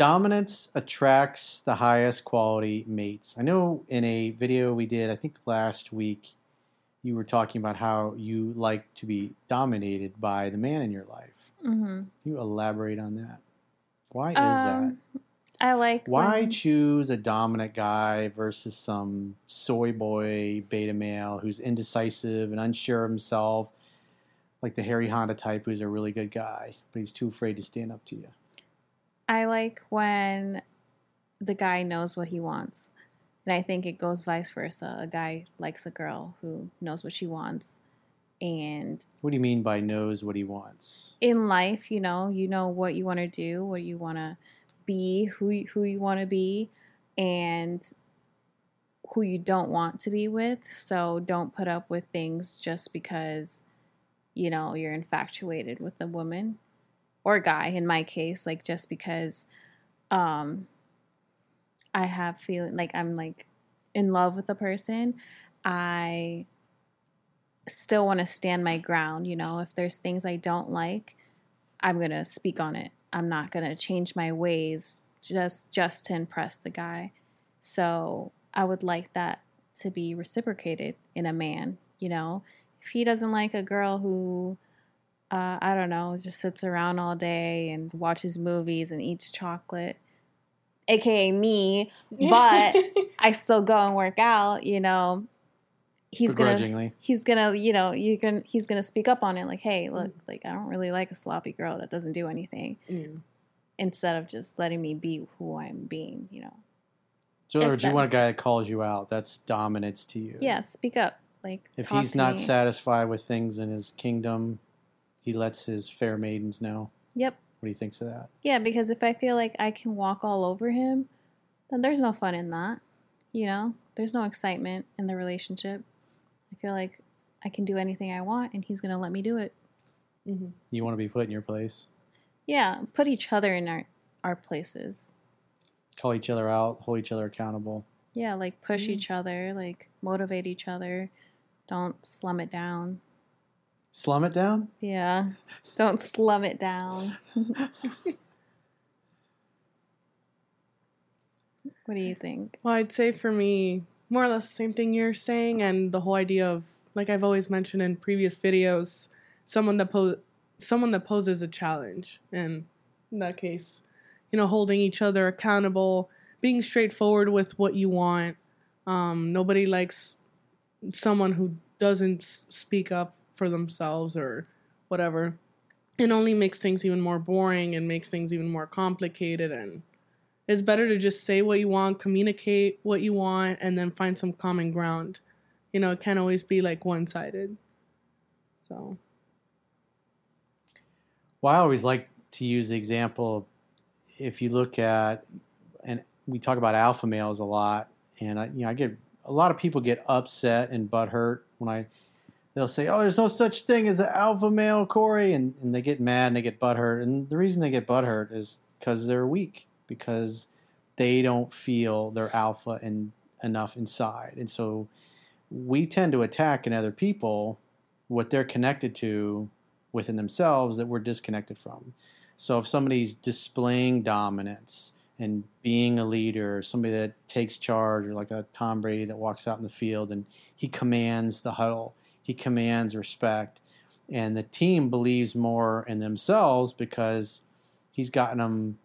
Dominance attracts the highest quality mates. I know in a video we did, I think last week, you were talking about how you like to be dominated by the man in your life. Mm-hmm. Can you elaborate on that? Why is that? I like why choose a dominant guy versus some soy boy beta male who's indecisive and unsure of himself, like the Harry Honda type who's a really good guy, but he's too afraid to stand up to you. I like when the guy knows what he wants. And I think it goes vice versa. A guy likes a girl who knows what she wants. And what do you mean by knows what he wants? In life, you know what you want to do, what you want to be, who you want to be, and who you don't want to be with. So don't put up with things just because, you're infatuated with a woman. Or guy, in my case, like, just because I have feeling like I'm like in love with a person, I still want to stand my ground. If there's things I don't like, I'm going to speak on it. I'm not going to change my ways just to impress the guy. So I would like that to be reciprocated in a man. If he doesn't like a girl who... I don't know, just sits around all day and watches movies and eats chocolate, aka me, but I still go and work out, he's gonna speak up on it, like, hey, look, like, I don't really like a sloppy girl that doesn't do anything, instead of just letting me be who I'm being, So in other words, you want a guy that calls you out. That's dominance to you. Yeah, speak up. Like, if he's not satisfied with things in his kingdom... He lets his fair maidens know. Yep. What do you think of that? Yeah, because if I feel like I can walk all over him, then there's no fun in that. There's no excitement in the relationship. I feel like I can do anything I want, and he's going to let me do it. Mm-hmm. You want to be put in your place? Yeah, put each other in our places. Call each other out, hold each other accountable. Yeah, like push each other, like motivate each other. Don't slum it down. Slum it down? Yeah. Don't slum it down. What do you think? Well, I'd say for me, more or less the same thing you're saying, and the whole idea of, like I've always mentioned in previous videos, someone that poses a challenge. And in that case, holding each other accountable, being straightforward with what you want. Nobody likes someone who doesn't speak up for themselves or whatever. It only makes things even more boring and makes things even more complicated, and it's better to just say what you want, communicate what you want, and then find some common ground. It can't always be like one-sided. So. Well, I always like to use the example, if you look at, and we talk about alpha males a lot, and I get a lot of people get upset and butthurt when they'll say, oh, there's no such thing as an alpha male, Corey. And they get mad and they get butthurt. And the reason they get butthurt is because they're weak, because they don't feel their alpha enough inside. And so we tend to attack in other people what they're connected to within themselves that we're disconnected from. So if somebody's displaying dominance and being a leader, somebody that takes charge, or like a Tom Brady that walks out in the field and he commands the huddle, he commands respect, and the team believes more in themselves because he's gotten them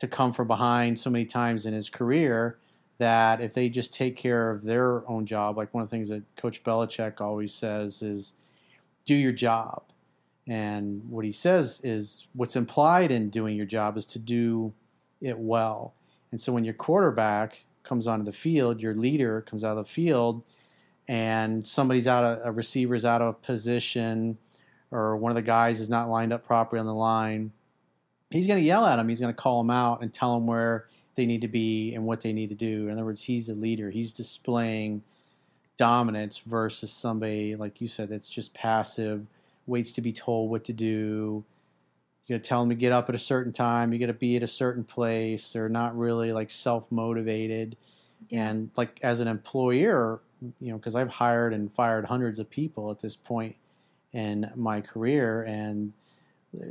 to come from behind so many times in his career that if they just take care of their own job, like one of the things that Coach Belichick always says is do your job. And what he says is what's implied in doing your job is to do it well. And so when your quarterback comes onto the field, your leader comes out of the field, and somebody's a receiver's out of position, or one of the guys is not lined up properly on the line, he's going to yell at him. He's going to call him out and tell him where they need to be and what they need to do. In other words, he's the leader. He's displaying dominance versus somebody, like you said, that's just passive, waits to be told what to do. You're going to tell them to get up at a certain time. You're going to be at a certain place. They're not really like self-motivated. Yeah. And like as an employer, because I've hired and fired hundreds of people at this point in my career, and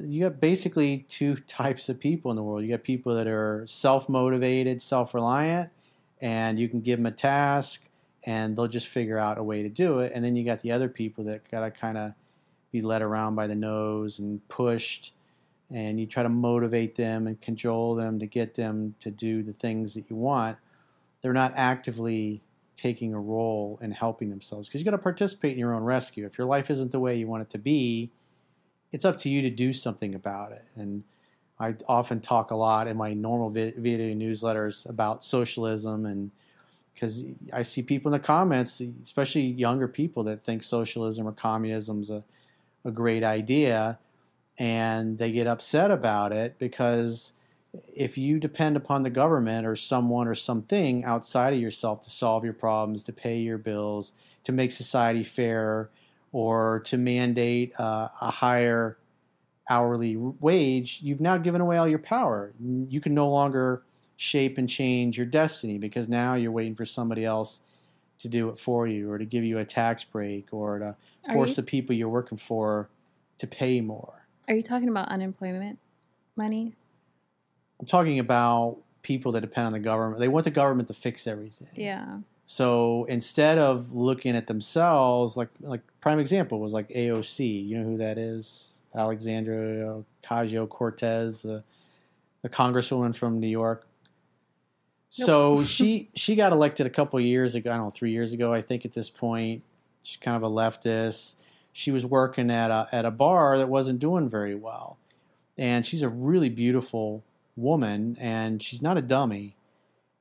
you have basically two types of people in the world. You got people that are self-motivated, self-reliant, and you can give them a task and they'll just figure out a way to do it. And then you got the other people that got to kind of be led around by the nose and pushed, and you try to motivate them and cajole them to get them to do the things that you want. They're not actively taking a role in helping themselves, because you got to participate in your own rescue. If your life isn't the way you want it to be, it's up to you to do something about it. And I often talk a lot in my normal video newsletters about socialism, and because I see people in the comments, especially younger people, that think socialism or communism's a great idea, and they get upset about it, because if you depend upon the government or someone or something outside of yourself to solve your problems, to pay your bills, to make society fairer, or to mandate a higher hourly wage, you've now given away all your power. You can no longer shape and change your destiny, because now you're waiting for somebody else to do it for you, or to give you a tax break, or to force the people you're working for to pay more. Are you talking about unemployment money? I'm talking about people that depend on the government. They want the government to fix everything. Yeah. So instead of looking at themselves, like prime example was like AOC. You know who that is? Alexandria Ocasio-Cortez, the congresswoman from New York. Nope. So she got elected a couple of years ago. I don't know, 3 years ago, I think, at this point. She's kind of a leftist. She was working at a bar that wasn't doing very well. And she's a really beautiful woman, and she's not a dummy.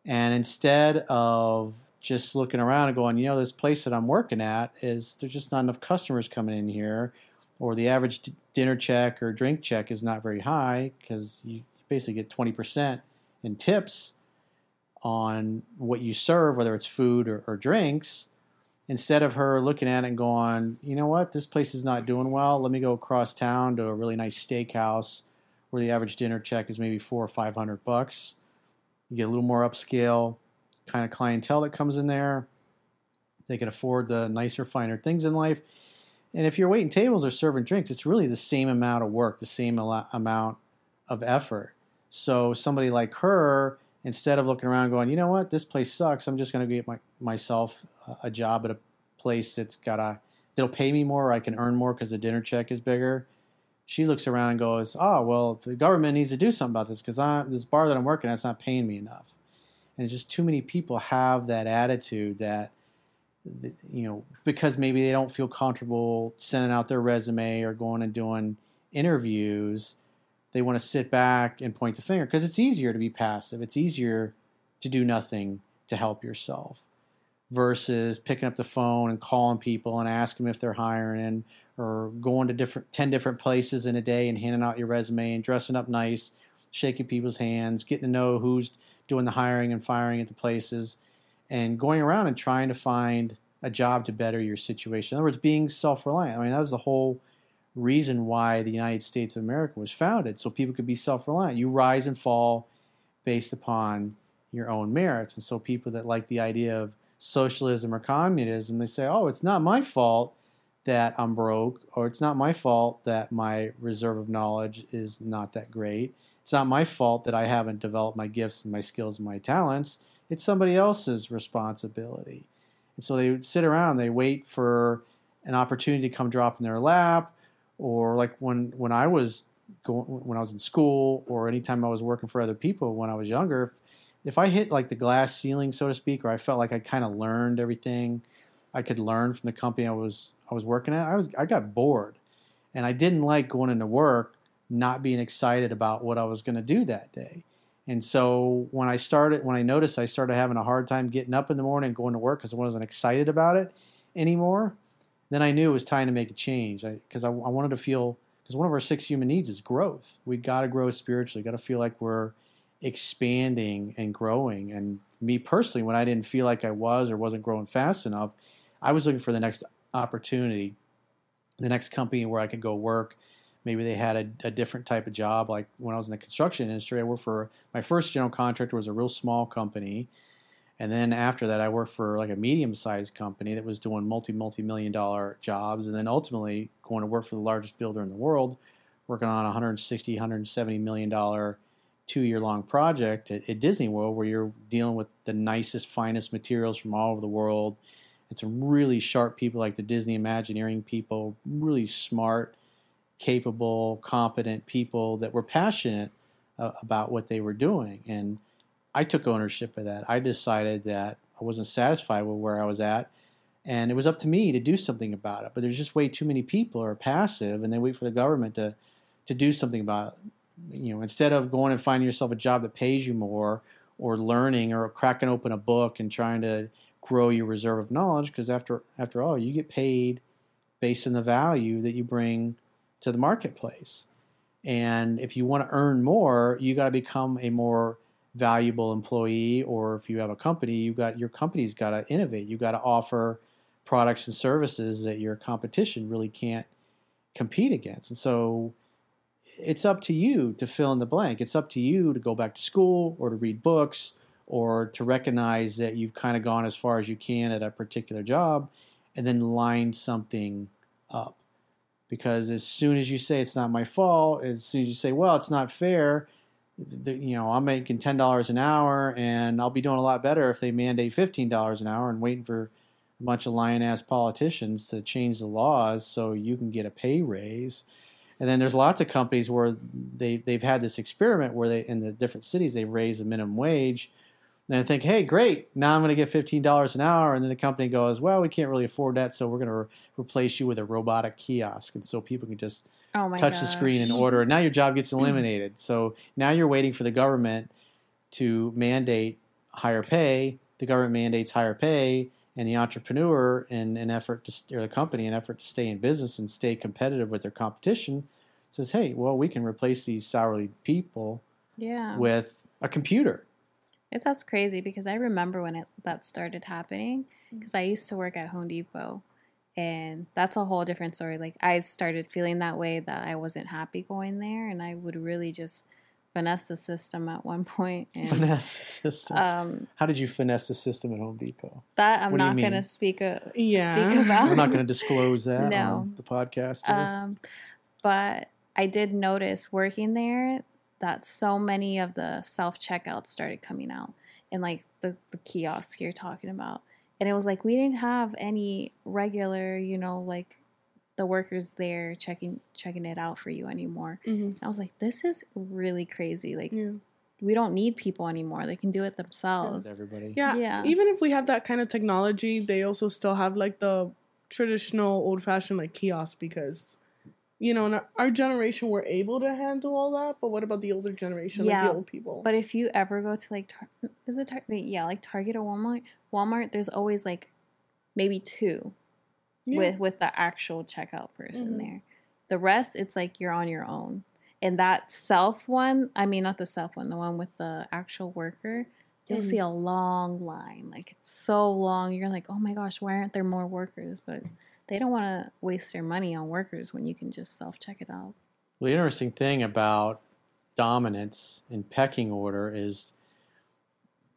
And instead of just looking around and going, you know, this place that I'm working at, is there's just not enough customers coming in here, or the average dinner check or drink check is not very high, because you basically get 20% in tips on what you serve, whether it's food or drinks. Instead of her looking at it and going, you know what, this place is not doing well, let me go across town to a really nice steakhouse where the average dinner check is maybe $400 or $500. You get a little more upscale kind of clientele that comes in there. They can afford the nicer, finer things in life. And if you're waiting tables or serving drinks, it's really the same amount of work, the same amount of effort. So somebody like her, instead of looking around going, you know what, this place sucks, I'm just going to get myself a job at a place that'll pay me more, or I can earn more because the dinner check is bigger. She looks around and goes, oh, well, the government needs to do something about this, because this bar that I'm working at is not paying me enough. And it's just too many people have that attitude that, you know, because maybe they don't feel comfortable sending out their resume or going and doing interviews, they want to sit back and point the finger, because it's easier to be passive. It's easier to do nothing to help yourself versus picking up the phone and calling people and asking them if they're hiring, or going to 10 different places in a day and handing out your resume and dressing up nice, shaking people's hands, getting to know who's doing the hiring and firing at the places, and going around and trying to find a job to better your situation. In other words, being self-reliant. I mean, that was the whole reason why the United States of America was founded, so people could be self-reliant. You rise and fall based upon your own merits. And so people that like the idea of socialism or communism, they say, oh, it's not my fault that I'm broke, or it's not my fault that my reserve of knowledge is not that great. It's not my fault that I haven't developed my gifts and my skills and my talents. It's somebody else's responsibility. And so they would sit around, they wait for an opportunity to come drop in their lap, or like when I was in school, or anytime I was working for other people when I was younger, if I hit like the glass ceiling, so to speak, or I felt like I kind of learned everything I could learn from the company I was working at, I got bored, and I didn't like going into work not being excited about what I was going to do that day. And so when I noticed I started having a hard time getting up in the morning and going to work because I wasn't excited about it anymore, then I knew it was time to make a change, because I wanted to feel, because one of our 6 human needs is growth. We got to grow spiritually, got to feel like we're expanding and growing. And me personally, when I didn't feel like I was or wasn't growing fast enough, I was looking for the next opportunity, the next company where I could go work. Maybe they had a different type of job. Like when I was in the construction industry, I worked for, my first general contractor was a real small company. And then after that, I worked for like a medium-sized company that was doing multi-million dollar jobs. And then ultimately going to work for the largest builder in the world, working on a $160, $170 million two-year-long project at Disney World where you're dealing with the nicest, finest materials from all over the world. It's some really sharp people like the Disney Imagineering people, really smart, capable, competent people that were passionate about what they were doing. And I took ownership of that. I decided that I wasn't satisfied with where I was at, and it was up to me to do something about it. But there's just way too many people are passive, and they wait for the government to do something about it. You know, instead of going and finding yourself a job that pays you more, or learning, or cracking open a book and trying to grow your reserve of knowledge, because after all, you get paid based on the value that you bring to the marketplace. And if you want to earn more, you got to become a more valuable employee, or if you have a company, your company's got to innovate. You got to offer products and services that your competition really can't compete against. And so it's up to you to fill in the blank. It's up to you to go back to school or to read books or to recognize that you've kind of gone as far as you can at a particular job and then line something up. Because as soon as you say it's not my fault, as soon as you say, well, it's not fair, you know, I'm making $10 an hour and I'll be doing a lot better if they mandate $15 an hour and waiting for a bunch of lying-ass politicians to change the laws so you can get a pay raise. And then there's lots of companies where they've had this experiment where they, in the different cities, they've raised the minimum wage. And I think, hey, great, now I'm going to get $15 an hour. And then the company goes, well, we can't really afford that, so we're going to replace you with a robotic kiosk. And so people can just touch the screen and order. And now your job gets eliminated. So now you're waiting for the government to mandate higher pay. The government mandates higher pay. And the entrepreneur, in an effort to, or the company, in an effort to stay in business and stay competitive with their competition, says, hey, well, we can replace these salaried people with a computer. That's crazy, because I remember when that started happening, because I used to work at Home Depot, and that's a whole different story. Like, I started feeling that way, that I wasn't happy going there, and I would really just finesse the system at one point. And, finesse the system? How did you finesse the system at Home Depot? That I'm not going to speak about. We're not going to disclose that on the podcast. But I did notice working there that so many of the self-checkouts started coming out, and like the kiosks you're talking about. And it was like, we didn't have any regular, you know, like the workers there checking it out for you anymore. Mm-hmm. I was like, this is really crazy. Like, we don't need people anymore. They can do it themselves. Everybody. Yeah. Even if we have that kind of technology, they also still have like the traditional old-fashioned like kiosks, because you know, in our generation, we're able to handle all that, but what about the older generation, like the old people? But if you ever go to, like, Target or Walmart, there's always, like, maybe two with the actual checkout person there. The rest, it's like you're on your own. And that the one with the actual worker, you'll see a long line. Like, it's so long. You're like, oh, my gosh, why aren't there more workers? But they don't want to waste their money on workers when you can just self-check it out. Well, the interesting thing about dominance and pecking order is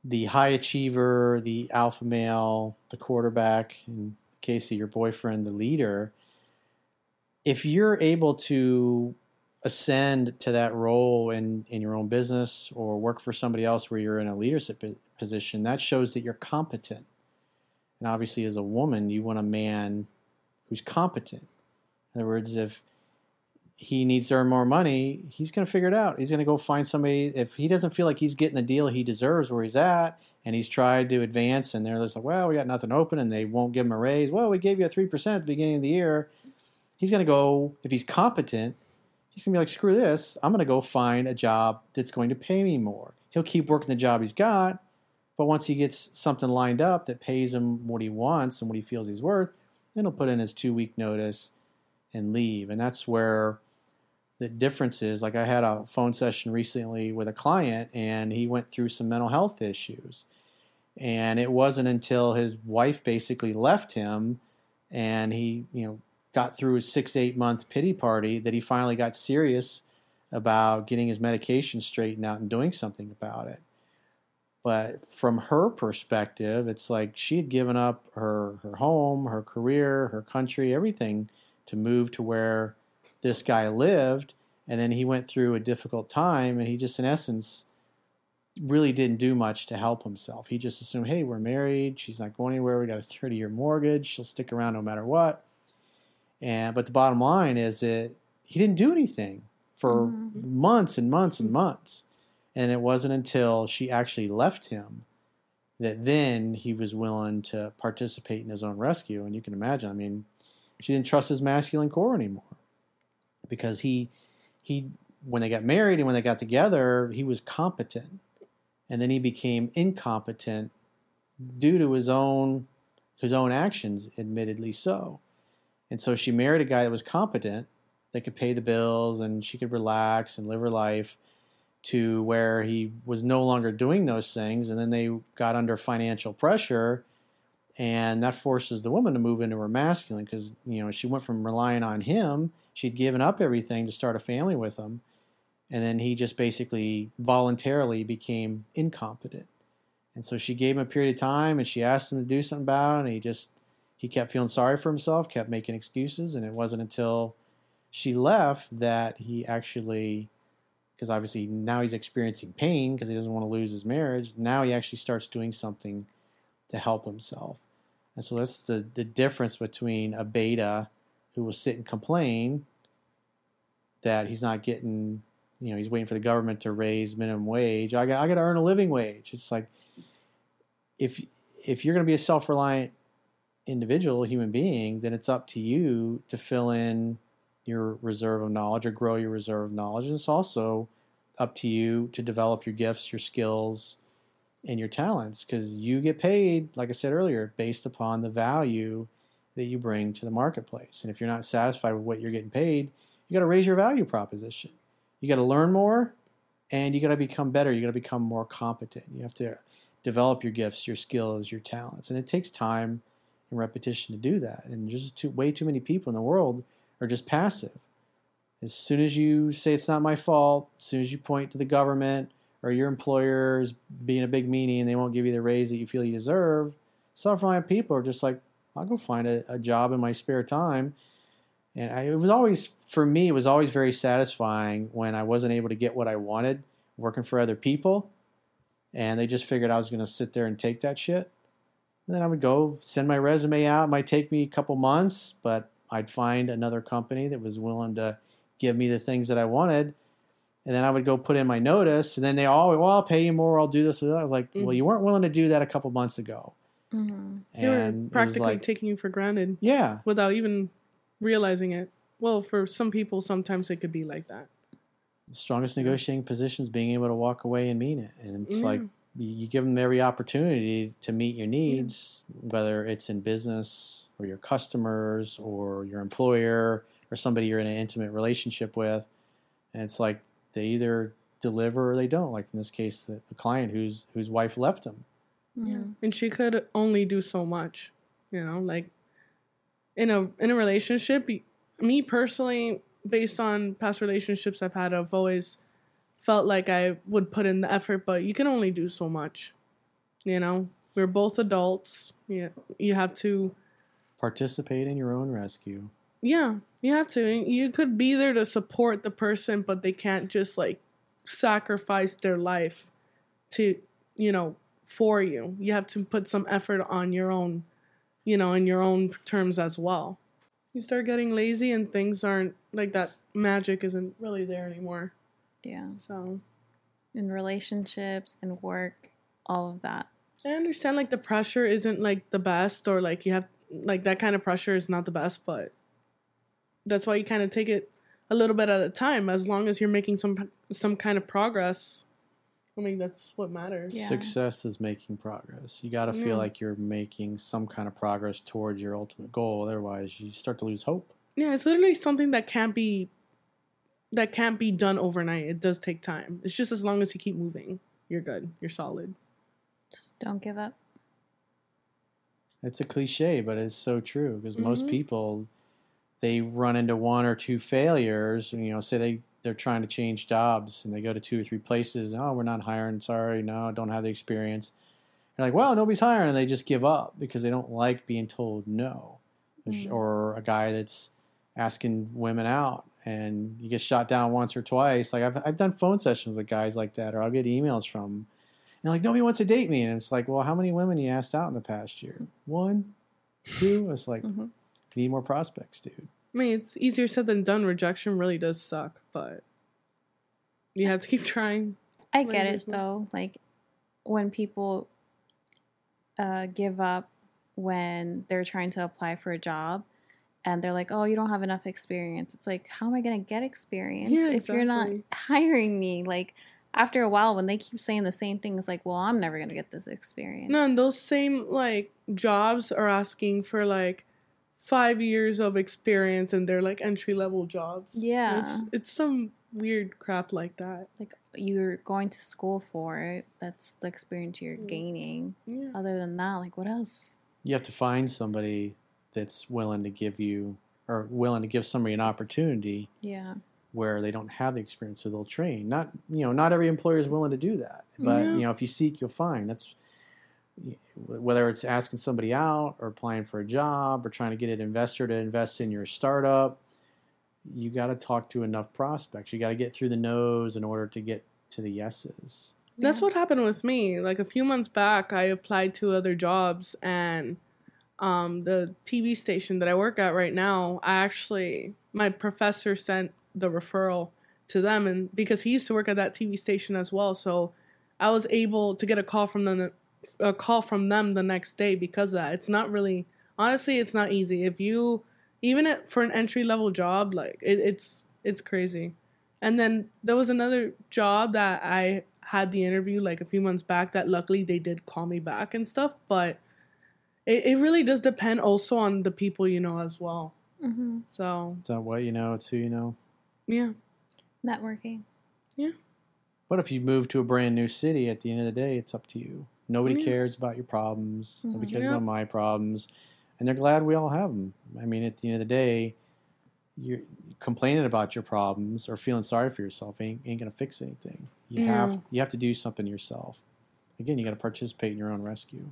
the high achiever, the alpha male, the quarterback, in the case of your boyfriend, the leader, if you're able to ascend to that role in your own business or work for somebody else where you're in a leadership position, that shows that you're competent. And obviously, as a woman, you want a man who's competent. In other words, if he needs to earn more money, he's going to figure it out. He's going to go find somebody. If he doesn't feel like he's getting the deal he deserves where he's at, and he's tried to advance, and they're just like, well, we got nothing open, and they won't give him a raise. Well, we gave you a 3% at the beginning of the year. He's going to go, if he's competent, he's going to be like, screw this. I'm going to go find a job that's going to pay me more. He'll keep working the job he's got, but once he gets something lined up that pays him what he wants and what he feels he's worth, then he'll put in his 2-week notice and leave. And that's where the difference is. Like, I had a phone session recently with a client, and he went through some mental health issues. And it wasn't until his wife basically left him and he, you know, got through a 6-8 month pity party that he finally got serious about getting his medication straightened out and doing something about it. But from her perspective, it's like she had given up her home, her career, her country, everything to move to where this guy lived. and then he went through a difficult time, and he just, in essence, really didn't do much to help himself. He just assumed, hey, we're married, she's not going anywhere, we got a 30-year mortgage, she'll stick around no matter what. But the bottom line is that he didn't do anything for months and months and months. And it wasn't until she actually left him that then he was willing to participate in his own rescue. And you can imagine, I mean, she didn't trust his masculine core anymore, because he when they got married and when they got together, he was competent. And then he became incompetent due to his own actions, admittedly so. And so she married a guy that was competent, that could pay the bills, and she could relax and live her life, to where he was no longer doing those things. And then they got under financial pressure, and that forces the woman to move into her masculine, because, you know, she went from relying on him, she'd given up everything to start a family with him, and then he just basically voluntarily became incompetent. And so she gave him a period of time, and she asked him to do something about it, and he kept feeling sorry for himself, kept making excuses, and it wasn't until she left that he actually, because obviously now he's experiencing pain because he doesn't want to lose his marriage, now he actually starts doing something to help himself. And so that's the difference between a beta who will sit and complain that he's not getting, you know, he's waiting for the government to raise minimum wage. I got to earn a living wage. It's like, if you're going to be a self-reliant individual, human being, then it's up to you to fill in your reserve of knowledge or grow your reserve of knowledge. And it's also up to you to develop your gifts, your skills, and your talents, because you get paid, like I said earlier, based upon the value that you bring to the marketplace. And if you're not satisfied with what you're getting paid, you got to raise your value proposition. You got to learn more, and you got to become better. You got to become more competent. You have to develop your gifts, your skills, your talents. And it takes time and repetition to do that. And just way too many people in the world are just passive. As soon as you say it's not my fault, as soon as you point to the government or your employers being a big meanie and they won't give you the raise that you feel you deserve, self-reliant people are just like, I'll go find a job in my spare time. And it was always, for me, it was always very satisfying when I wasn't able to get what I wanted working for other people, and they just figured I was going to sit there and take that shit. And then I would go send my resume out. It might take me a couple months, but I'd find another company that was willing to give me the things that I wanted. And then I would go put in my notice, and then they all, well, I'll pay you more, I'll do this or that. I was like, well, you weren't willing to do that a couple months ago. They were practically taking you for granted. Yeah. Without even realizing it. Well, for some people, sometimes it could be like that. The strongest negotiating position is being able to walk away and mean it. And it's like, you give them every opportunity to meet your needs, whether it's in business or your customers or your employer or somebody you're in an intimate relationship with. And it's like, they either deliver or they don't. Like in this case, the client whose wife left him. Yeah. And she could only do so much, you know, like in a relationship. Me personally, based on past relationships I've had, I've always felt like I would put in the effort, but you can only do so much. You know, we're both adults. Yeah, you have to participate in your own rescue. Yeah, you have to. You could be there to support the person, but they can't just like sacrifice their life to, you know, for you. You have to put some effort on your own, you know, in your own terms as well. You start getting lazy and things aren't like that. Magic isn't really there anymore. Yeah. So in relationships and work, all of that. I understand like the pressure isn't like the best, or like you have like that kind of pressure is not the best, but that's why you kind of take it a little bit at a time. As long as you're making some kind of progress, I mean, that's what matters. Yeah. Success is making progress. You got to feel like you're making some kind of progress towards your ultimate goal. Otherwise, you start to lose hope. Yeah, it's literally something that can't be done overnight. It does take time. It's just as long as you keep moving, you're good. You're solid. Just don't give up. It's a cliche, but it's so true, because most people, they run into one or two failures, and, you know, say they're trying to change jobs and they go to two or three places. Oh, we're not hiring. Sorry. No, I don't have the experience. They're like, well, nobody's hiring. And they just give up because they don't like being told no. Or a guy that's asking women out and you get shot down once or twice. Like I've done phone sessions with guys like that, or I'll get emails from them. And like, nobody wants to date me. And it's like, well, how many women you asked out in the past year? 1, 2? It's like, mm-hmm. I need more prospects, dude. I mean, it's easier said than done. Rejection really does suck, but you have to keep trying. I get it, though. Like, when people give up when they're trying to apply for a job and they're like, oh, you don't have enough experience. It's like, how am I going to get experience if you're not hiring me? Like, after a while, when they keep saying the same thing, it's like, well, I'm never going to get this experience. No, and those same, like, jobs are asking for, like, 5 years of experience, and they're, like, entry-level jobs. Yeah. It's some weird crap like that. Like, you're going to school for it. That's the experience you're gaining. Yeah. Other than that, like, what else? You have to find somebody that's willing to give somebody an opportunity. Yeah. Where they don't have the experience, so they'll train. Not every employer is willing to do that. But, if you seek, you'll find. That's whether it's asking somebody out or applying for a job or trying to get an investor to invest in your startup, you got to talk to enough prospects. You got to get through the no's in order to get to the yeses. That's what happened with me. Like a few months back, I applied to other jobs, and the TV station that I work at right now, my professor sent the referral to them, and because he used to work at that TV station as well, so I was able to get a call from them the next day because of that. It's not really, honestly, it's not easy. If you even for an entry level job, like it's crazy. And then there was another job that I had the interview like a few months back that luckily they did call me back and stuff, but it really does depend also on the people you know as well. Mm-hmm. So it's not what you know; it's who you know. Yeah. Networking. Yeah. But if you move to a brand new city, at the end of the day, it's up to you. Nobody cares about your problems. Mm-hmm. Nobody cares about my problems. And they're glad we all have them. I mean, at the end of the day, you're complaining about your problems or feeling sorry for yourself ain't going to fix anything. You have to do something yourself. Again, you got to participate in your own rescue.